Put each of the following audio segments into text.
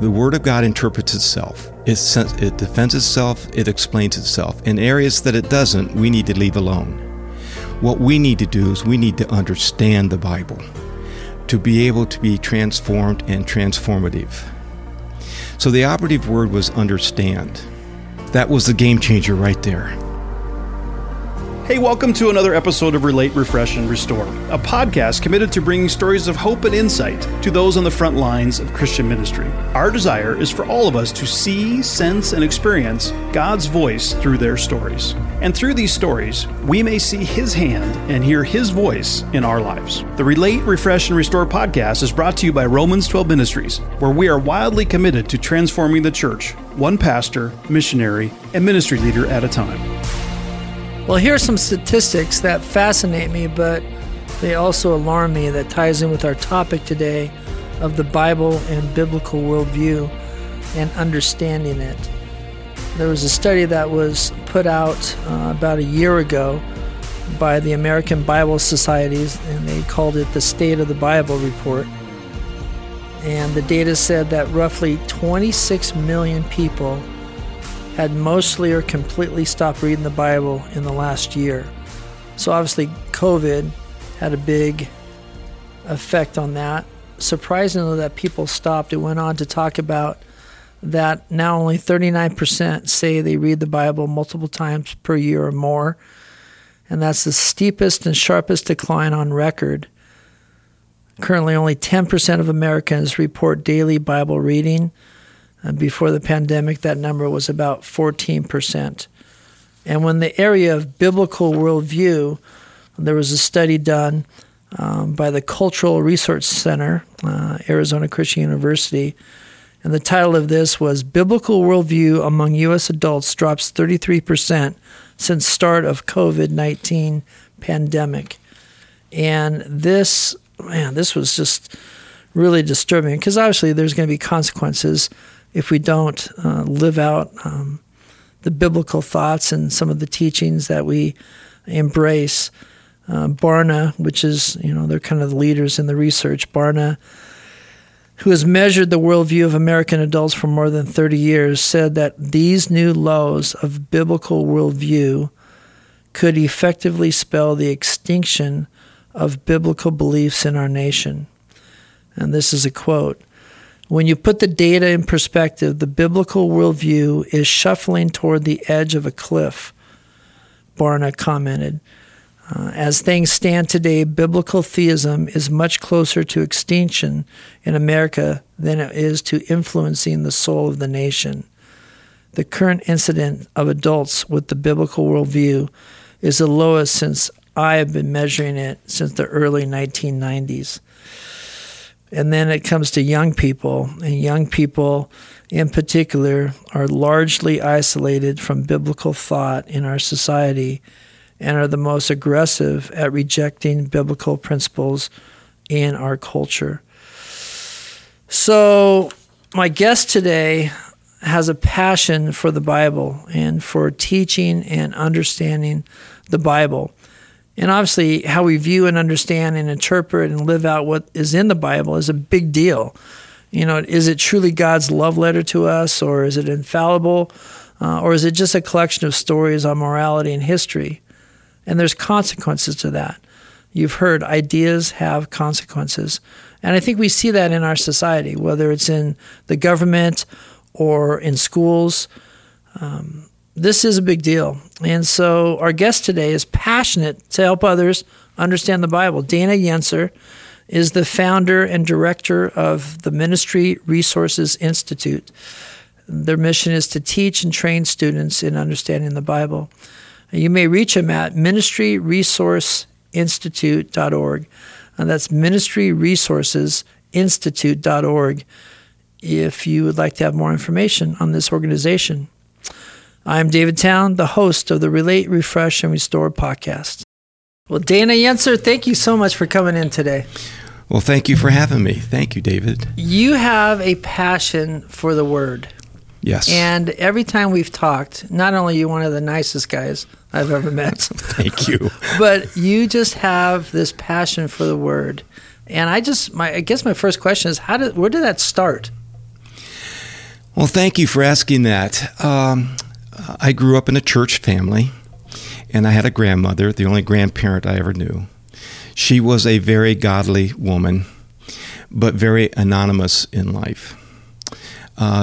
The Word of God interprets itself. It defends itself. It explains itself. In areas that it doesn't, we need to leave alone. What we need to do is we need to understand the Bible to be able to be transformed and transformative. So the operative word was understand. That was the game changer right there. Hey, welcome to another episode of Relate, Refresh, and Restore, a podcast committed to bringing stories of hope and insight to those on the front lines of Christian ministry. Our desire is for all of us to see, sense, and experience God's voice through their stories. And through these stories, we may see His hand and hear His voice in our lives. The Relate, Refresh, and Restore podcast is brought to you by Romans 12 Ministries, where we are wildly committed to transforming the church, one pastor, missionary, and ministry leader at a time. Well, here's some statistics that fascinate me, but they also alarm me, that ties in with our topic today of the Bible and biblical worldview and understanding it. There was a study that was put out about a year ago by the American Bible Societies, and they called it the State of the Bible Report. And the data said that roughly 26 million people had mostly or completely stopped reading the Bible in the last year. So obviously COVID had a big effect on that. Surprisingly, that people stopped. It went on to talk about that now only 39% say they read the Bible multiple times per year or more. And that's the steepest and sharpest decline on record. Currently, only 10% of Americans report daily Bible reading. Before the pandemic, that number was about 14%. And when the area of biblical worldview, there was a study done by the Cultural Research Center, Arizona Christian University, and the title of this was Biblical Worldview Among U.S. Adults Drops 33% Since Start of COVID-19 Pandemic. And this was just really disturbing, because obviously there's going to be consequences if we don't live out the biblical thoughts and some of the teachings that we embrace. Barna, which is, they're kind of the leaders in the research. Barna, who has measured the worldview of American adults for more than 30 years, said that these new lows of biblical worldview could effectively spell the extinction of biblical beliefs in our nation. And this is a quote. "When you put the data in perspective, the biblical worldview is shuffling toward the edge of a cliff," Barna commented. "As things stand today, biblical theism is much closer to extinction in America than it is to influencing the soul of the nation. The current incident of adults with the biblical worldview is the lowest since I have been measuring it since the early 1990s. And then it comes to young people, and young people in particular are largely isolated from biblical thought in our society and are the most aggressive at rejecting biblical principles in our culture." So my guest today has a passion for the Bible and for teaching and understanding the Bible. And obviously, how we view and understand and interpret and live out what is in the Bible is a big deal. Is it truly God's love letter to us, or is it infallible, or is it just a collection of stories on morality and history? And there's consequences to that. You've heard ideas have consequences. And I think we see that in our society, whether it's in the government or in schools. This is a big deal. And so our guest today is passionate to help others understand the Bible. Dana Yentzer is the founder and director of the Ministry Resources Institute. Their mission is to teach and train students in understanding the Bible. You may reach him at ministryresourceinstitute.org. And that's ministryresourceinstitute.org if you would like to have more information on this organization. I'm David Town, the host of the Relate, Refresh, and Restore podcast. Well, Dana Yentzer, thank you so much for coming in today. Well, thank you for having me. Thank you, David. You have a passion for the Word. Yes. And every time we've talked, not only are you one of the nicest guys I've ever met. Thank you. But you just have this passion for the Word. And I guess my first question is, where did that start? Well, thank you for asking that. I grew up in a church family, and I had a grandmother, the only grandparent I ever knew. She was a very godly woman, but very anonymous in life.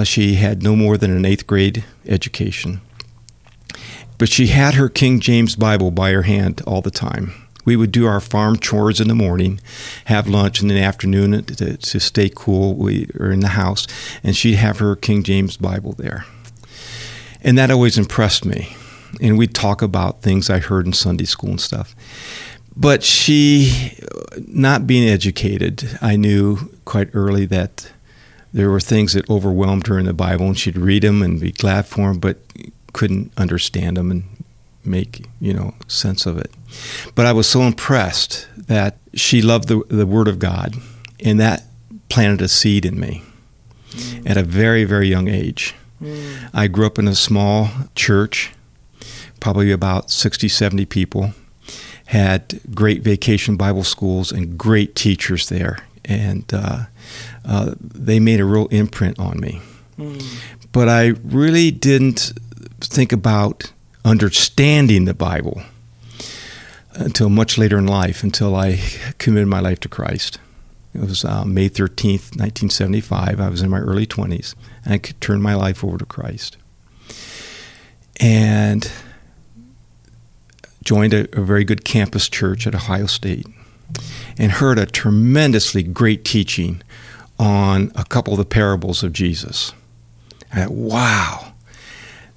She had no more than an 8th grade education. But she had her King James Bible by her hand all the time. We would do our farm chores in the morning, have lunch in the afternoon to stay cool. We were in the house, and she'd have her King James Bible there. And that always impressed me. And we'd talk about things I heard in Sunday school and stuff. But she, not being educated, I knew quite early that there were things that overwhelmed her in the Bible, and she'd read them and be glad for them, but couldn't understand them and make, sense of it. But I was so impressed that she loved the Word of God, and that planted a seed in me at a very, very young age. I grew up in a small church, probably about 60, 70 people, had great vacation Bible schools and great teachers there. And they made a real imprint on me. But I really didn't think about understanding the Bible until much later in life, until I committed my life to Christ. It was May 13th, 1975. I was in my early 20s, and I turned my life over to Christ. And joined a very good campus church at Ohio State, and heard a tremendously great teaching on a couple of the parables of Jesus. I thought, wow,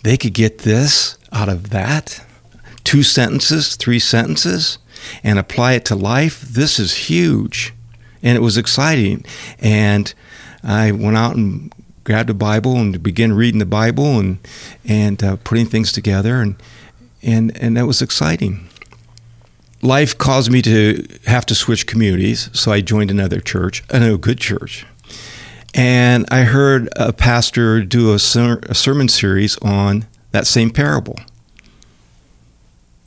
they could get this out of that? 2 sentences, 3 sentences, and apply it to life? This is huge. And it was exciting. And I went out and grabbed a Bible and began reading the Bible and putting things together, and that was exciting. Life caused me to have to switch communities, so I joined another church, a good church. And I heard a pastor do a sermon series on that same parable.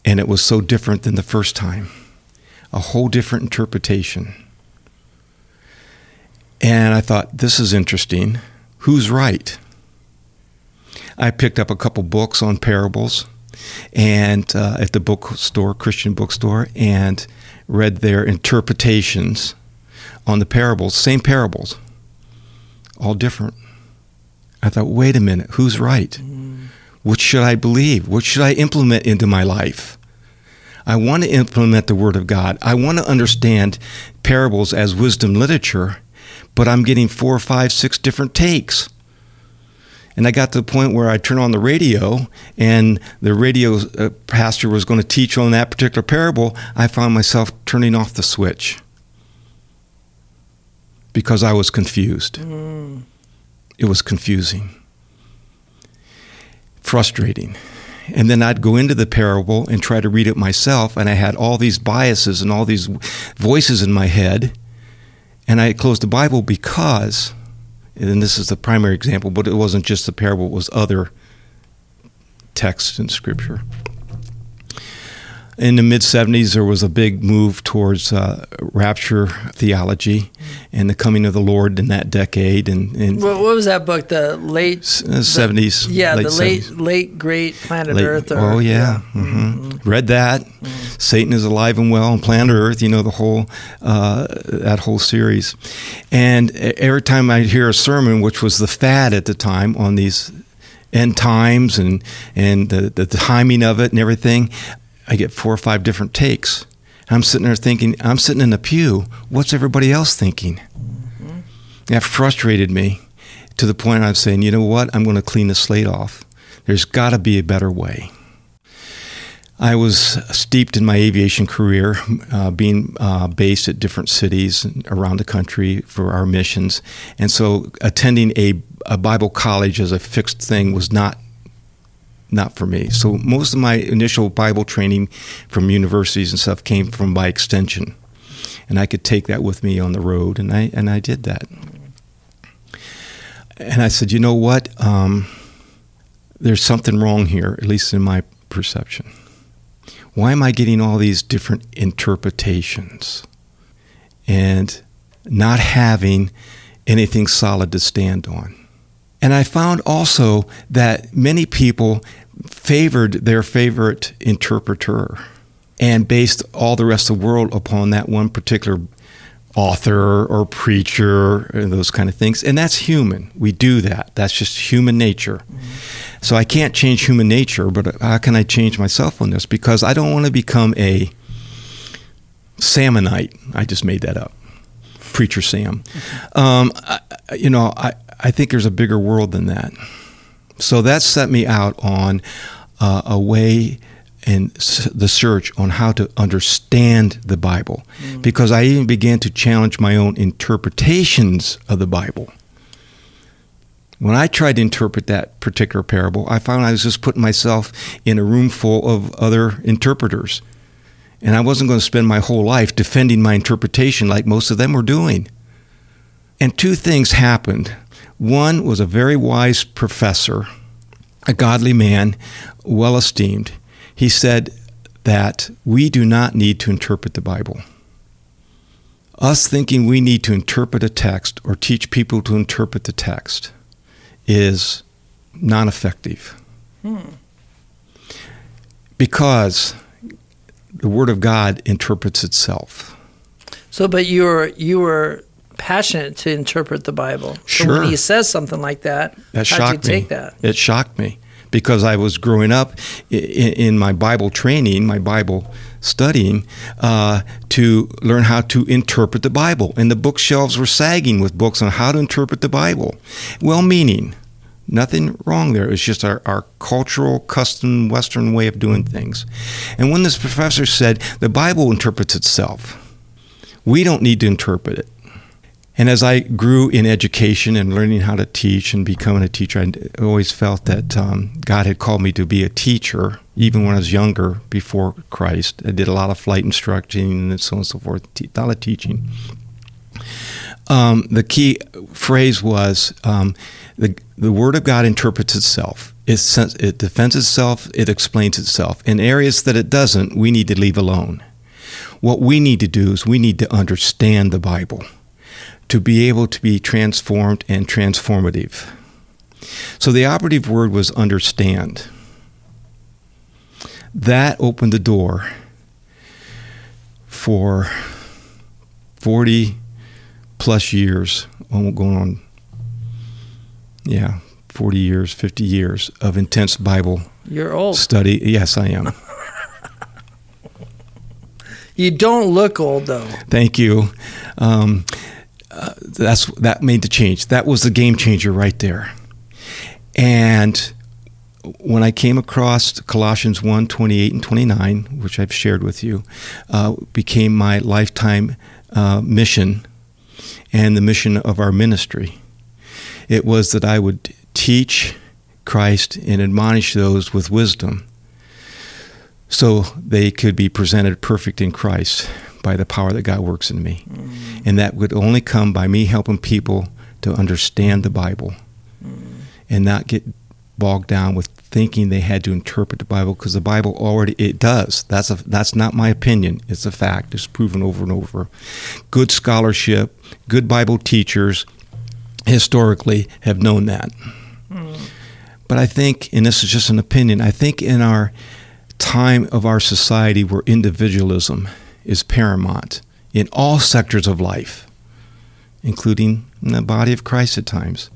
And it was so different than the first time, a whole different interpretation. And I thought, this is interesting. Who's right? I picked up a couple books on parables, and at the bookstore, Christian bookstore, and read their interpretations on the parables, same parables, all different. I thought, wait a minute, who's right? What should I believe? What should I implement into my life? I want to implement the Word of God. I want to understand parables as wisdom literature, but I'm getting 4, 5, 6 different takes. And I got to the point where I turned on the radio, and the radio pastor was going to teach on that particular parable. I found myself turning off the switch because I was confused. It was confusing, frustrating. And then I'd go into the parable and try to read it myself, and I had all these biases and all these voices in my head. And I closed the Bible because... and this is the primary example, but it wasn't just the parable, it was other texts in Scripture. In the mid-'70s, there was a big move towards rapture theology and the coming of the Lord in that decade. And what was that book? The late... 70s. Yeah, late the late, 70s. Late Great Planet late, Earth. Or, oh, yeah. Read that. Satan is alive and well on planet Earth, the whole that whole series. And every time I'd hear a sermon, which was the fad at the time on these end times and the timing of it and everything, I get 4 or 5 different takes. I'm sitting there thinking, I'm sitting in the pew, what's everybody else thinking? That frustrated me to the point I'm saying, you know what, I'm going to clean the slate off. There's got to be a better way. I was steeped in my aviation career, being based at different cities around the country for our missions. And so attending a Bible college as a fixed thing was not for me. So most of my initial Bible training from universities and stuff came from by extension. And I could take that with me on the road, and I did that. And I said, you know what? There's something wrong here, at least in my perception. Why am I getting all these different interpretations and not having anything solid to stand on? And I found also that many people favored their favorite interpreter and based all the rest of the world upon that one particular author or preacher and those kind of things. And that's human. We do that. That's just human nature. Mm-hmm. So I can't change human nature, but how can I change myself on this? Because I don't want to become a Samonite. I just made that up. Preacher Sam. Mm-hmm. I think there's a bigger world than that. So that set me out on a way and the search on how to understand the Bible, mm-hmm. because I even began to challenge my own interpretations of the Bible. When I tried to interpret that particular parable, I found I was just putting myself in a room full of other interpreters, and I wasn't going to spend my whole life defending my interpretation like most of them were doing. And two things happened. One was a very wise professor, a godly man, well-esteemed. He said that we do not need to interpret the Bible. Us thinking we need to interpret a text or teach people to interpret the text is non-effective. Because the Word of God interprets itself. So, but you were passionate to interpret the Bible. Sure. So when he says something like that, how do you take that? It shocked me, because I was growing up in my Bible training, my Bible studying, to learn how to interpret the Bible. And the bookshelves were sagging with books on how to interpret the Bible. Well-meaning. Nothing wrong there. It's just our cultural, custom, Western way of doing things. And when this professor said, the Bible interprets itself, we don't need to interpret it. And as I grew in education and learning how to teach and becoming a teacher, I always felt that God had called me to be a teacher, even when I was younger, before Christ. I did a lot of flight instructing and so on and so forth, a lot of teaching. The key phrase was, the Word of God interprets itself. It defends itself. It explains itself. In areas that it doesn't, we need to leave alone. What we need to do is we need to understand the Bible, to be able to be transformed and transformative. So the operative word was understand. That opened the door for 40-plus years, going on, 40 years, 50 years of intense Bible study. Yes, I am. You don't look old, though. Thank you. That made the change. That was the game changer right there. And when I came across Colossians 1, 28 and 29, which I've shared with you, became my lifetime mission and the mission of our ministry. It was that I would teach Christ and admonish those with wisdom so they could be presented perfect in Christ by the power that God works in me. Mm. And that would only come by me helping people to understand the Bible and not get bogged down with thinking they had to interpret the Bible, because the Bible already, it does. That's not my opinion. It's a fact. It's proven over and over. Good scholarship, good Bible teachers historically have known that. Mm. But I think, and this is just an opinion, I think in our time of our society where individualism is paramount in all sectors of life, including in the body of Christ at times,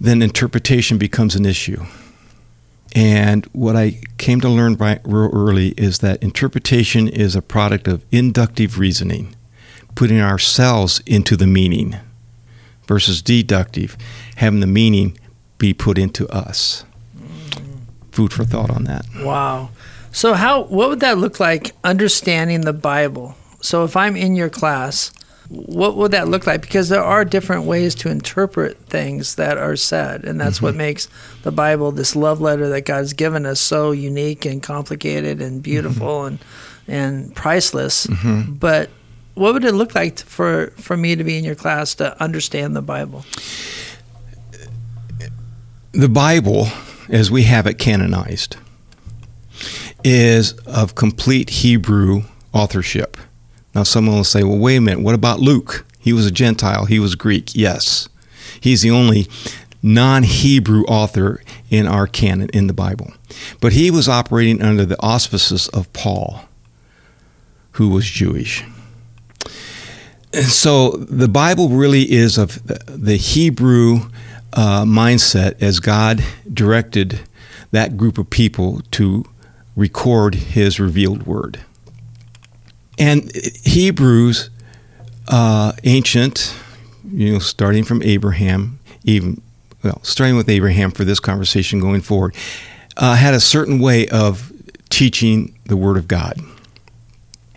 then interpretation becomes an issue. And what I came to learn real early is that interpretation is a product of inductive reasoning, putting ourselves into the meaning, versus deductive, having the meaning be put into us. Food for thought on that. Wow. So what would that look like, understanding the Bible? So if I'm in your class, what would that look like? Because there are different ways to interpret things that are said, and that's what makes the Bible, this love letter that God's given us, so unique and complicated and beautiful and priceless. Mm-hmm. But what would it look like for me to be in your class to understand the Bible? The Bible, as we have it canonized, is of complete Hebrew authorship. Now someone will say, well, wait a minute, what about Luke? He was a Gentile, he was Greek. Yes, he's the only non-Hebrew author in our canon, in the Bible. But he was operating under the auspices of Paul, who was Jewish. And so the Bible really is of the Hebrew mindset as God directed that group of people to record his revealed word. And Hebrews, ancient, starting from Abraham, starting with Abraham for this conversation going forward, had a certain way of teaching the Word of God.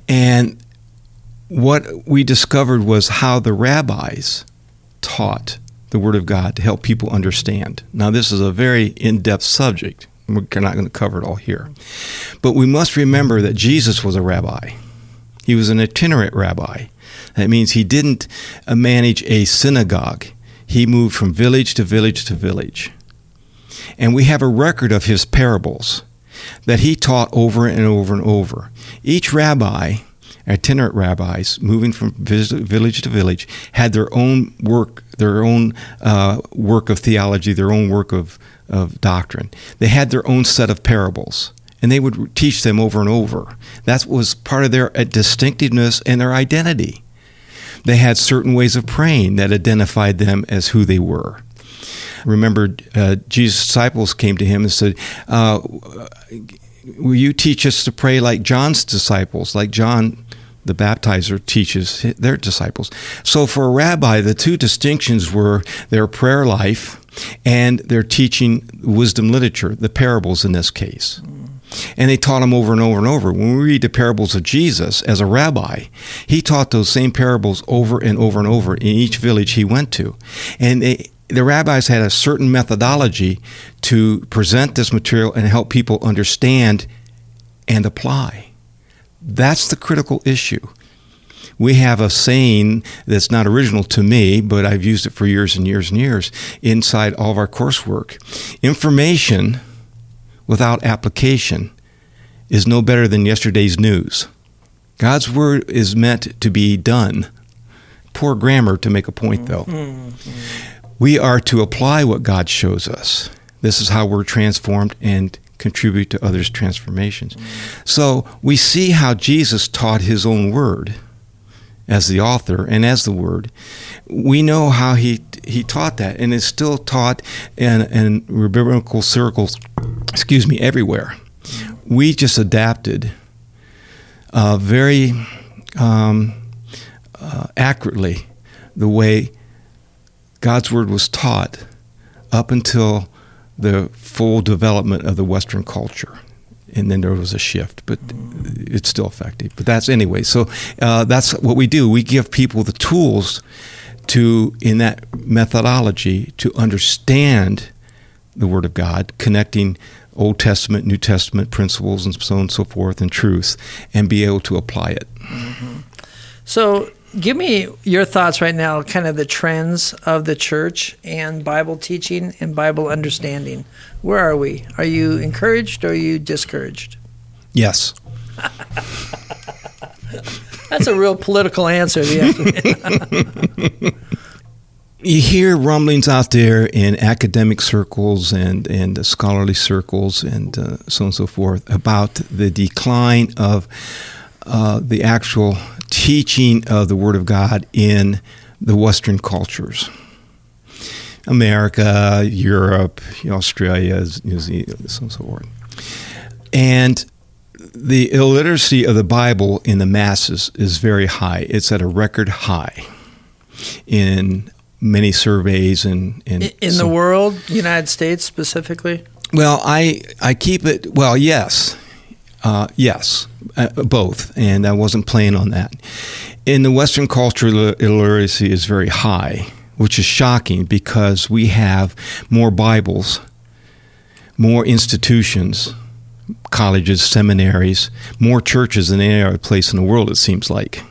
And what we discovered was how the rabbis taught the Word of God to help people understand. Now, this is a very in-depth subject. We're not going to cover it all here. But we must remember that Jesus was a rabbi. He was an itinerant rabbi. That means he didn't manage a synagogue. He moved from village to village to village. And we have a record of his parables that he taught over and over and over. Each rabbi, itinerant rabbis, moving from village to village, had their own work, their own work of theology, their own work of doctrine. They had their own set of parables, and they would teach them over and over. That was part of their distinctiveness and their identity. They had certain ways of praying that identified them as who they were. Remember, Jesus' disciples came to him and said, will you teach us to pray like John's disciples, like John the Baptizer teaches their disciples? So for a rabbi, the two distinctions were their prayer life and their teaching wisdom literature, the parables in this case. And they taught them over and over and over. When we read the parables of Jesus as a rabbi, he taught those same parables over and over and over in each village he went to. And the rabbis had a certain methodology to present this material and help people understand and apply. That's the critical issue. We have a saying that's not original to me, but I've used it for years and years and years inside all of our coursework. Information without application is no better than yesterday's news. God's word is meant to be done. Poor grammar to make a point, though. We are to apply what God shows us. This is how we're transformed and contribute to others' transformations. So we see how Jesus taught his own word as the author and as the word. We know how he taught that, and it's still taught in rabbinical circles, everywhere. We just adapted very accurately the way God's word was taught up until the full development of the Western culture. And then there was a shift, but it's still effective. But that's anyway. So that's what we do. We give people the tools to, in that methodology, to understand the Word of God, connecting Old Testament, New Testament principles, and so on and so forth, and truth, and be able to apply it. So give me your thoughts right now, kind of the trends of the church and Bible teaching and Bible understanding. Where are we? Are you encouraged or are you discouraged? Yes. That's a real political answer. You hear rumblings out there in academic circles and scholarly circles and so on and so forth about the decline of the actual teaching of the Word of God in the Western cultures. America, Europe, Australia, New Zealand, so on and so forth. And the illiteracy of the Bible in the masses is very high. It's at a record high in many surveys. In the world, United States specifically? Well, I keep it, well, yes. Both, and I wasn't playing on that. In the Western culture, illiteracy is very high, which is shocking because we have more Bibles, more institutions, colleges, seminaries, more churches than any other place in the world, it seems like.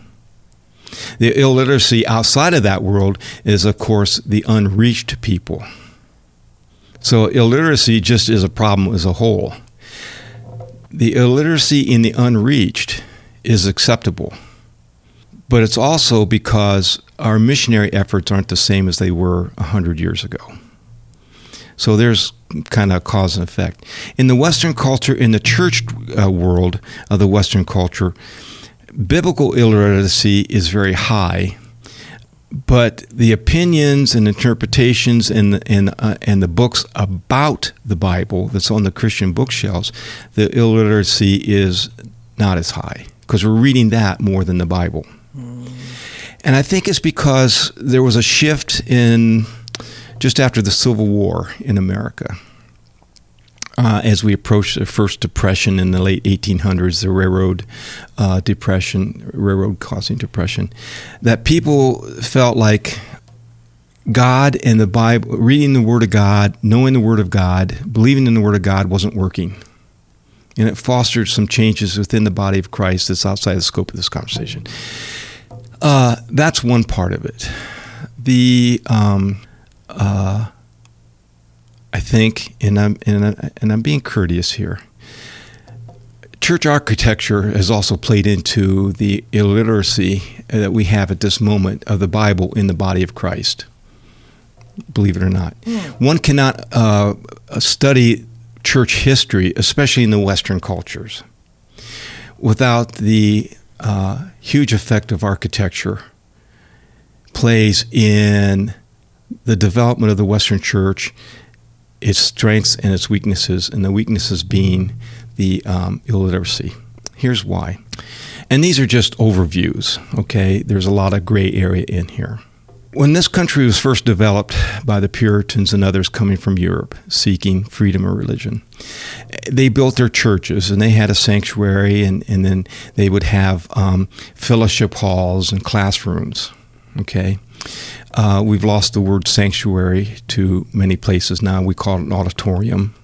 The illiteracy outside of that world is, of course, the unreached people. So illiteracy just is a problem as a whole. The illiteracy in the unreached is acceptable, but it's also because our missionary efforts aren't the same as they were 100 years ago. So there's kind of a cause and effect. In the Western culture, in the church world of the Western culture, biblical illiteracy is very high, but the opinions and interpretations and the books about the Bible that's on the Christian bookshelves, the illiteracy is not as high because we're reading that more than the Bible. Mm. And I think it's because there was a shift in just after the Civil War in America. As we approached the first depression in the late 1800s, the railroad causing depression, that people felt like God and the Bible, reading the Word of God, knowing the Word of God, believing in the Word of God wasn't working. And it fostered some changes within the body of Christ that's outside the scope of this conversation. That's one part of it. I think, and I'm being courteous here, church architecture has also played into the illiteracy that we have at this moment of the Bible in the body of Christ, believe it or not. Yeah. One cannot study church history, especially in the Western cultures, without the huge effect of architecture plays in the development of the Western church, its strengths and its weaknesses, and the weaknesses being the illiteracy. Here's why. And these are just overviews, okay? There's a lot of gray area in here. When this country was first developed by the Puritans and others coming from Europe seeking freedom of religion, they built their churches and they had a sanctuary, and then they would have fellowship halls and classrooms, okay? We've lost the word sanctuary to many places now. We call it an auditorium.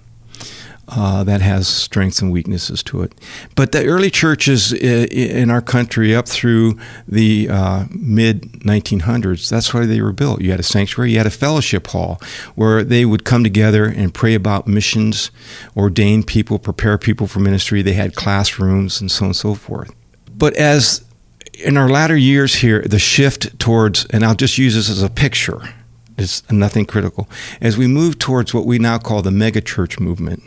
That has strengths and weaknesses to it. But the early churches in our country up through the mid-1900s, that's why they were built. You had a sanctuary, you had a fellowship hall where they would come together and pray about missions, ordain people, prepare people for ministry. They had classrooms and so on and so forth. But as in our latter years here, the shift towards, and I'll just use this as a picture, it's nothing critical, as we move towards what we now call the megachurch movement,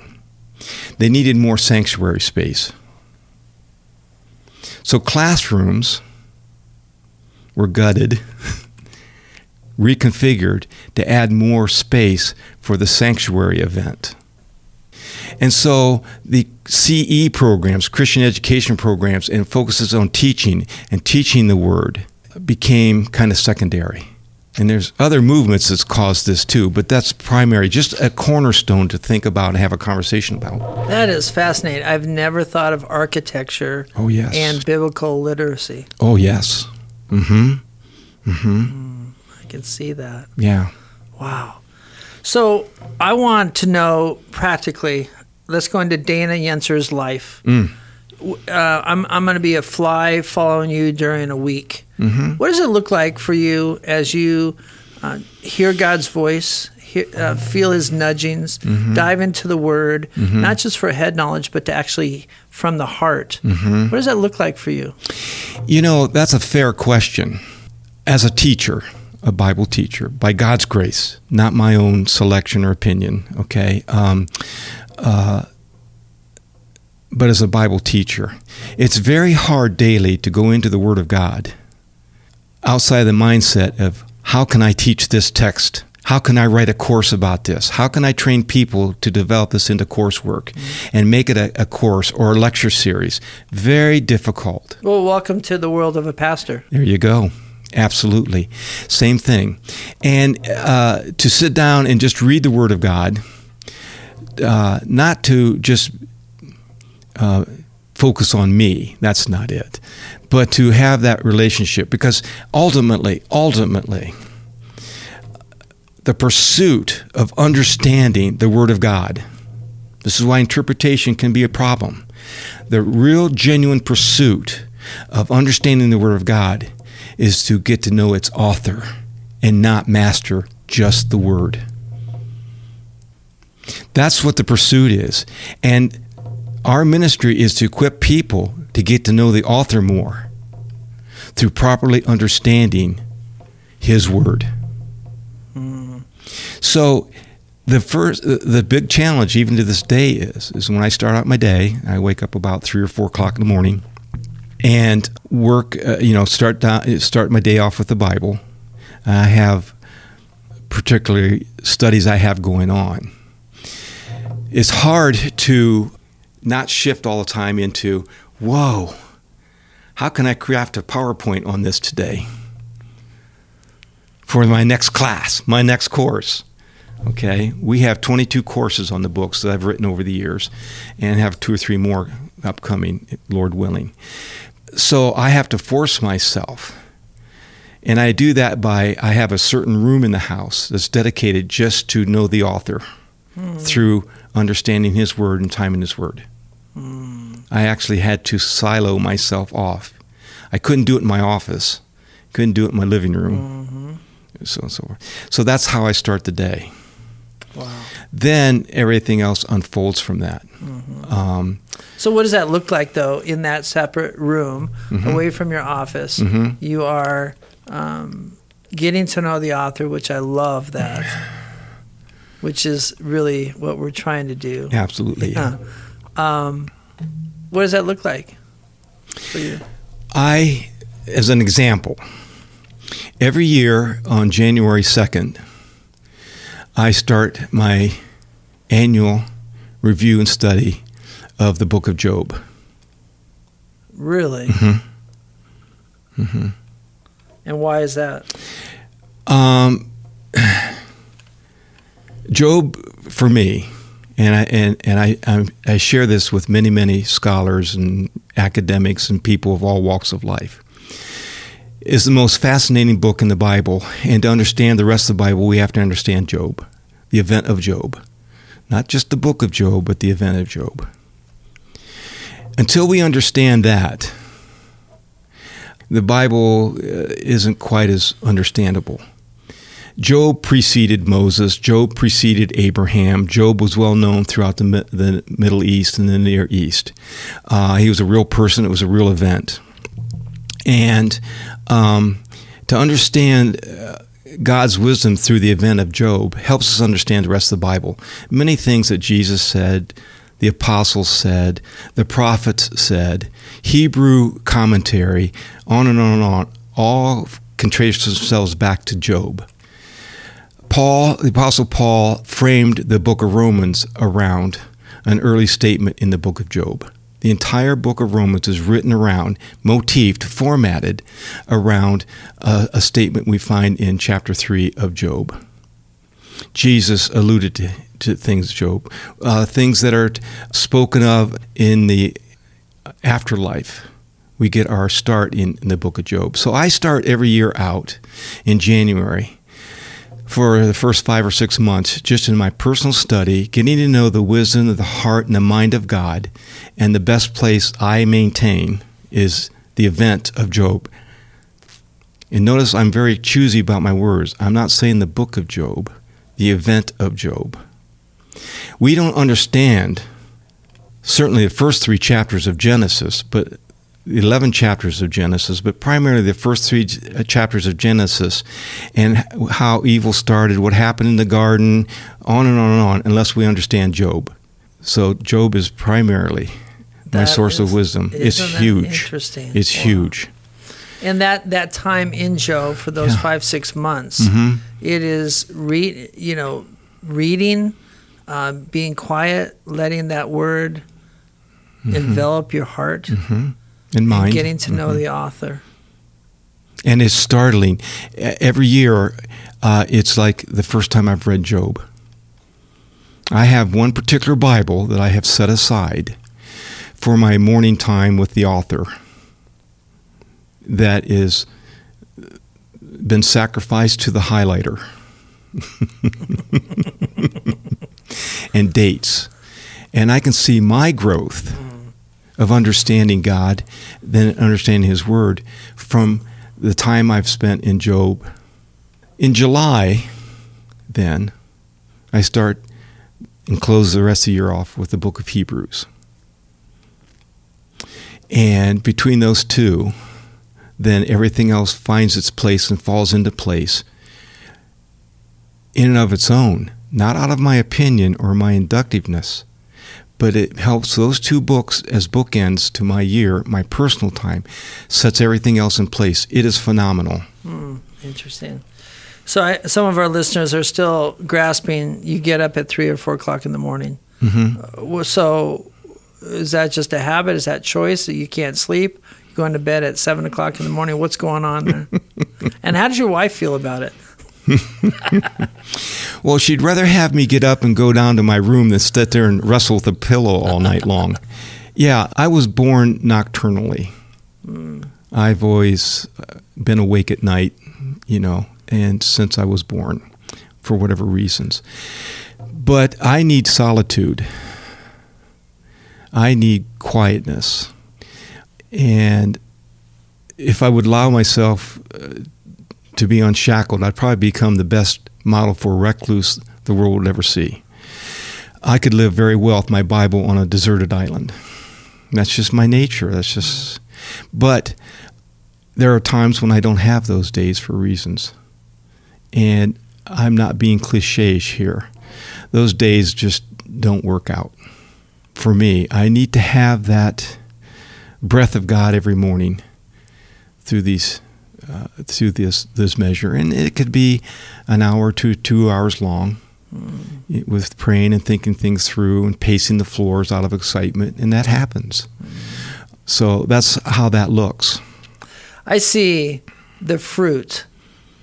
they needed more sanctuary space. So classrooms were gutted, reconfigured to add more space for the sanctuary event. And so the CE programs, Christian education programs, and focuses on teaching and teaching the Word became kind of secondary. And there's other movements that's caused this too, but that's primary, just a cornerstone to think about and have a conversation about. That is fascinating. I've never thought of architecture and biblical literacy. Oh, yes. Mm-hmm. Mm-hmm. I can see that. Yeah. Wow. So I want to know practically, let's go into Dana Yentzer's life. Mm. I'm going to be a fly following you during a week. Mm-hmm. What does it look like for you as you hear God's voice, feel his nudgings, dive into the Word, not just for head knowledge, but to actually from the heart? What does that look like for you? You know, that's a fair question. As a teacher, a Bible teacher, by God's grace, not my own selection or opinion, okay? But as a Bible teacher, it's very hard daily to go into the Word of God outside the mindset of, how can I teach this text? How can I write a course about this? How can I train people to develop this into coursework and make it a course or a lecture series? Very difficult. Well, welcome to the world of a pastor. There you go. Absolutely. Same thing. And to sit down and just read the Word of God, not to just focus on me, that's not it, but to have that relationship. Because ultimately, the pursuit of understanding the Word of God, this is why interpretation can be a problem. The real genuine pursuit of understanding the Word of God is to get to know its author and not master just the Word. That's what the pursuit is. And our ministry is to equip people to get to know the author more through properly understanding his Word. So The big challenge, even to this day, is when I start out my day, I wake up about 3 or 4 o'clock in the morning and work, start my day off with the Bible. I have particular studies I have going on. It's hard to not shift all the time into, whoa, how can I craft a PowerPoint on this today for my next class, my next course? Okay, we have 22 courses on the books that I've written over the years and have 2 or 3 more upcoming, Lord willing. So I have to force myself. And I do that by, I have a certain room in the house that's dedicated just to know the author through understanding his word and time in his word. I actually had to silo myself off. I couldn't do it in my office. Couldn't do it in my living room. So and so forth. So that's how I start the day. Wow. Then everything else unfolds from that. So what does that look like, though, in that separate room, away from your office? You are getting to know the author, which I love that, which is really what we're trying to do. Absolutely. Yeah. What does that look like for you? As an example, every year on January 2nd, I start my annual review and study of the book of Job. Really? And why is that? Job, for me, and I share this with many, many scholars and academics and people of all walks of life, is the most fascinating book in the Bible. And to understand the rest of the Bible, we have to understand Job, the event of Job. Not just the book of Job, but the event of Job. Until we understand that, the Bible isn't quite as understandable. Job preceded Moses. Job preceded Abraham. Job was well known throughout the Middle East and the Near East. He was a real person. It was a real event. And to understand God's wisdom through the event of Job helps us understand the rest of the Bible. Many things that Jesus said, the apostles said, the prophets said, Hebrew commentary, on and on and on, all can trace themselves back to Job. Paul, the Apostle Paul, framed the book of Romans around an early statement in the book of Job. The entire book of Romans is written around, motifed, formatted around a statement we find in chapter 3 of Job. Jesus alluded to things, Job, things that are spoken of in the afterlife. We get our start in the book of Job. So I start every year out in January for the first 5 or 6 months, just in my personal study, getting to know the wisdom of the heart and the mind of God, and the best place I maintain is the event of Job. And notice I'm very choosy about my words. I'm not saying the book of Job, the event of Job. We don't understand, certainly the first 3 chapters of Genesis, but 11 chapters of Genesis, but primarily the first 3 chapters of Genesis, and how evil started, what happened in the garden, on and on and on, unless we understand Job. So Job is primarily my source of wisdom. It's huge. Interesting. It's huge. And that time in Job for those 5-6 months, it is reading, being quiet, letting that word envelop your heart. In mind. And getting to know the author. And it's startling. Every year, it's like the first time I've read Job. I have one particular Bible that I have set aside for my morning time with the author that is been sacrificed to the highlighter and dates. And I can see my growth of understanding God, then understanding His Word, from the time I've spent in Job. In July, then, I start and close the rest of the year off with the book of Hebrews. And between those two, then everything else finds its place and falls into place in and of its own, not out of my opinion or my inductiveness, but it helps those two books as bookends to my year, my personal time, sets everything else in place. It is phenomenal. Interesting. So some of our listeners are still grasping, you get up at 3 or 4 o'clock in the morning. Mm-hmm. So is that just a habit? Is that choice that you can't sleep? You're going to bed at 7 o'clock in the morning. What's going on there? And how does your wife feel about it? Well, she'd rather have me get up and go down to my room than sit there and wrestle with a pillow all night long. Yeah, I was born nocturnally. I've always been awake at night, you know, and since I was born, for whatever reasons. But I need solitude. I need quietness. And if I would allow myself to be unshackled, I'd probably become the best model for a recluse the world would ever see. I could live very well with my Bible on a deserted island. That's just my nature. But there are times when I don't have those days for reasons. And I'm not being cliché here. Those days just don't work out for me. I need to have that breath of God every morning through these through this measure, and it could be an hour to 2 hours long, with praying and thinking things through and pacing the floors out of excitement, and that happens. So that's how that looks. I see the fruit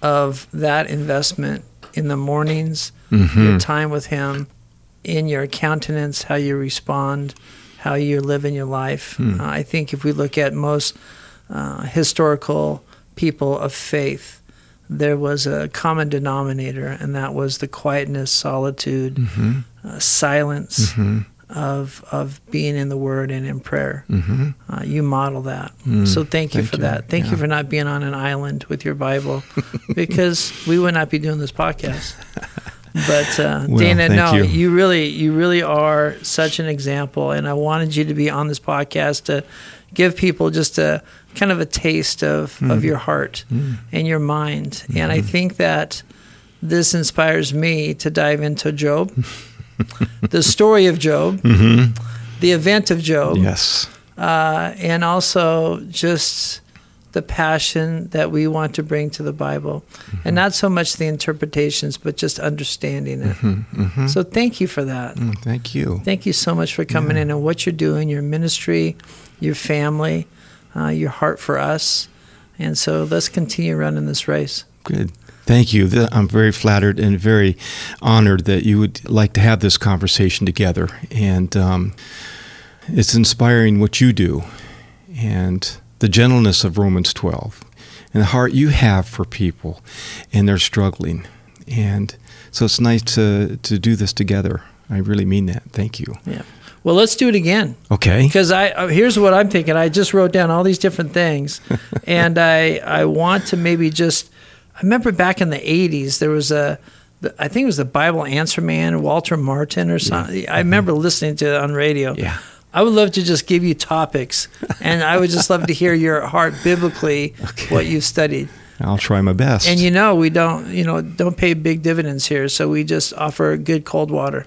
of that investment in the mornings, mm-hmm. your time with Him, in your countenance, how you respond, how you live in your life. I think if we look at most historical people of faith, there was a common denominator, and that was the quietness, solitude, mm-hmm. Silence mm-hmm. of being in the Word and in prayer. Mm-hmm. You model that. So thank you for that. Thank you for not being on an island with your Bible, because we would not be doing this podcast. But Dana, you really are such an example, and I wanted you to be on this podcast to give people just a kind of a taste of your heart and your mind. Mm-hmm. And I think that this inspires me to dive into Job, the story of Job, mm-hmm. the event of Job, yes, and also just the passion that we want to bring to the Bible. Mm-hmm. And not so much the interpretations, but just understanding it. Mm-hmm. Mm-hmm. So thank you for that. Thank you. Thank you so much for coming in and what you're doing, your ministry, your family, your heart for us. And so let's continue running this race. Good. Thank you. I'm very flattered and very honored that you would like to have this conversation together. And it's inspiring what you do. And the gentleness of Romans 12, and the heart you have for people, and they're struggling. And so it's nice to do this together. I really mean that. Thank you. Yeah. Well, let's do it again. Okay. Because here's what I'm thinking. I just wrote down all these different things, and I want to maybe just, I remember back in the 80s, there was I think it was the Bible Answer Man, Walter Martin or something. Yeah. I remember listening to it on radio. Yeah. I would love to just give you topics, and I would just love to hear your heart biblically, what you've studied. I'll try my best. And we don't pay big dividends here, so we just offer good cold water.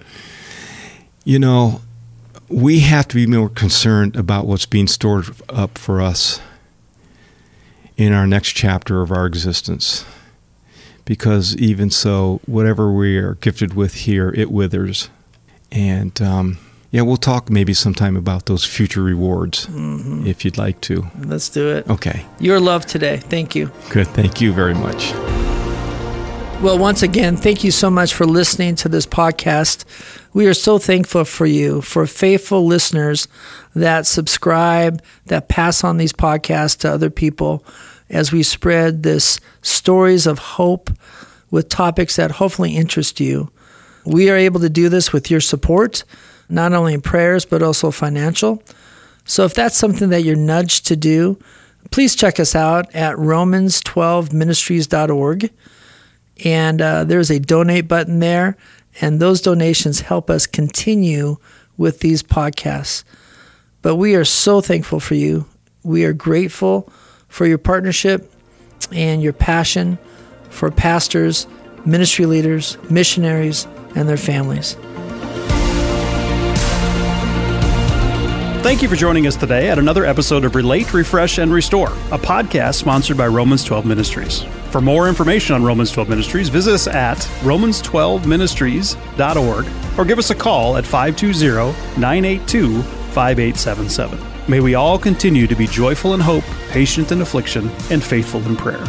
We have to be more concerned about what's being stored up for us in our next chapter of our existence, because even so, whatever we are gifted with here, it withers, and yeah, we'll talk maybe sometime about those future rewards, mm-hmm. if you'd like to. Let's do it. Okay. Your love today. Thank you. Good. Thank you very much. Well, once again, thank you so much for listening to this podcast. We are so thankful for you, for faithful listeners that subscribe, that pass on these podcasts to other people as we spread this stories of hope with topics that hopefully interest you. We are able to do this with your support, not only in prayers, but also financial. So if that's something that you're nudged to do, please check us out at Romans12ministries.org. And there's a donate button there, and those donations help us continue with these podcasts. But we are so thankful for you. We are grateful for your partnership and your passion for pastors, ministry leaders, missionaries, and their families. Thank you for joining us today at another episode of Relate, Refresh, and Restore, a podcast sponsored by Romans 12 Ministries. For more information on Romans 12 Ministries, visit us at romans12ministries.org or give us a call at 520-982-5877. May we all continue to be joyful in hope, patient in affliction, and faithful in prayer.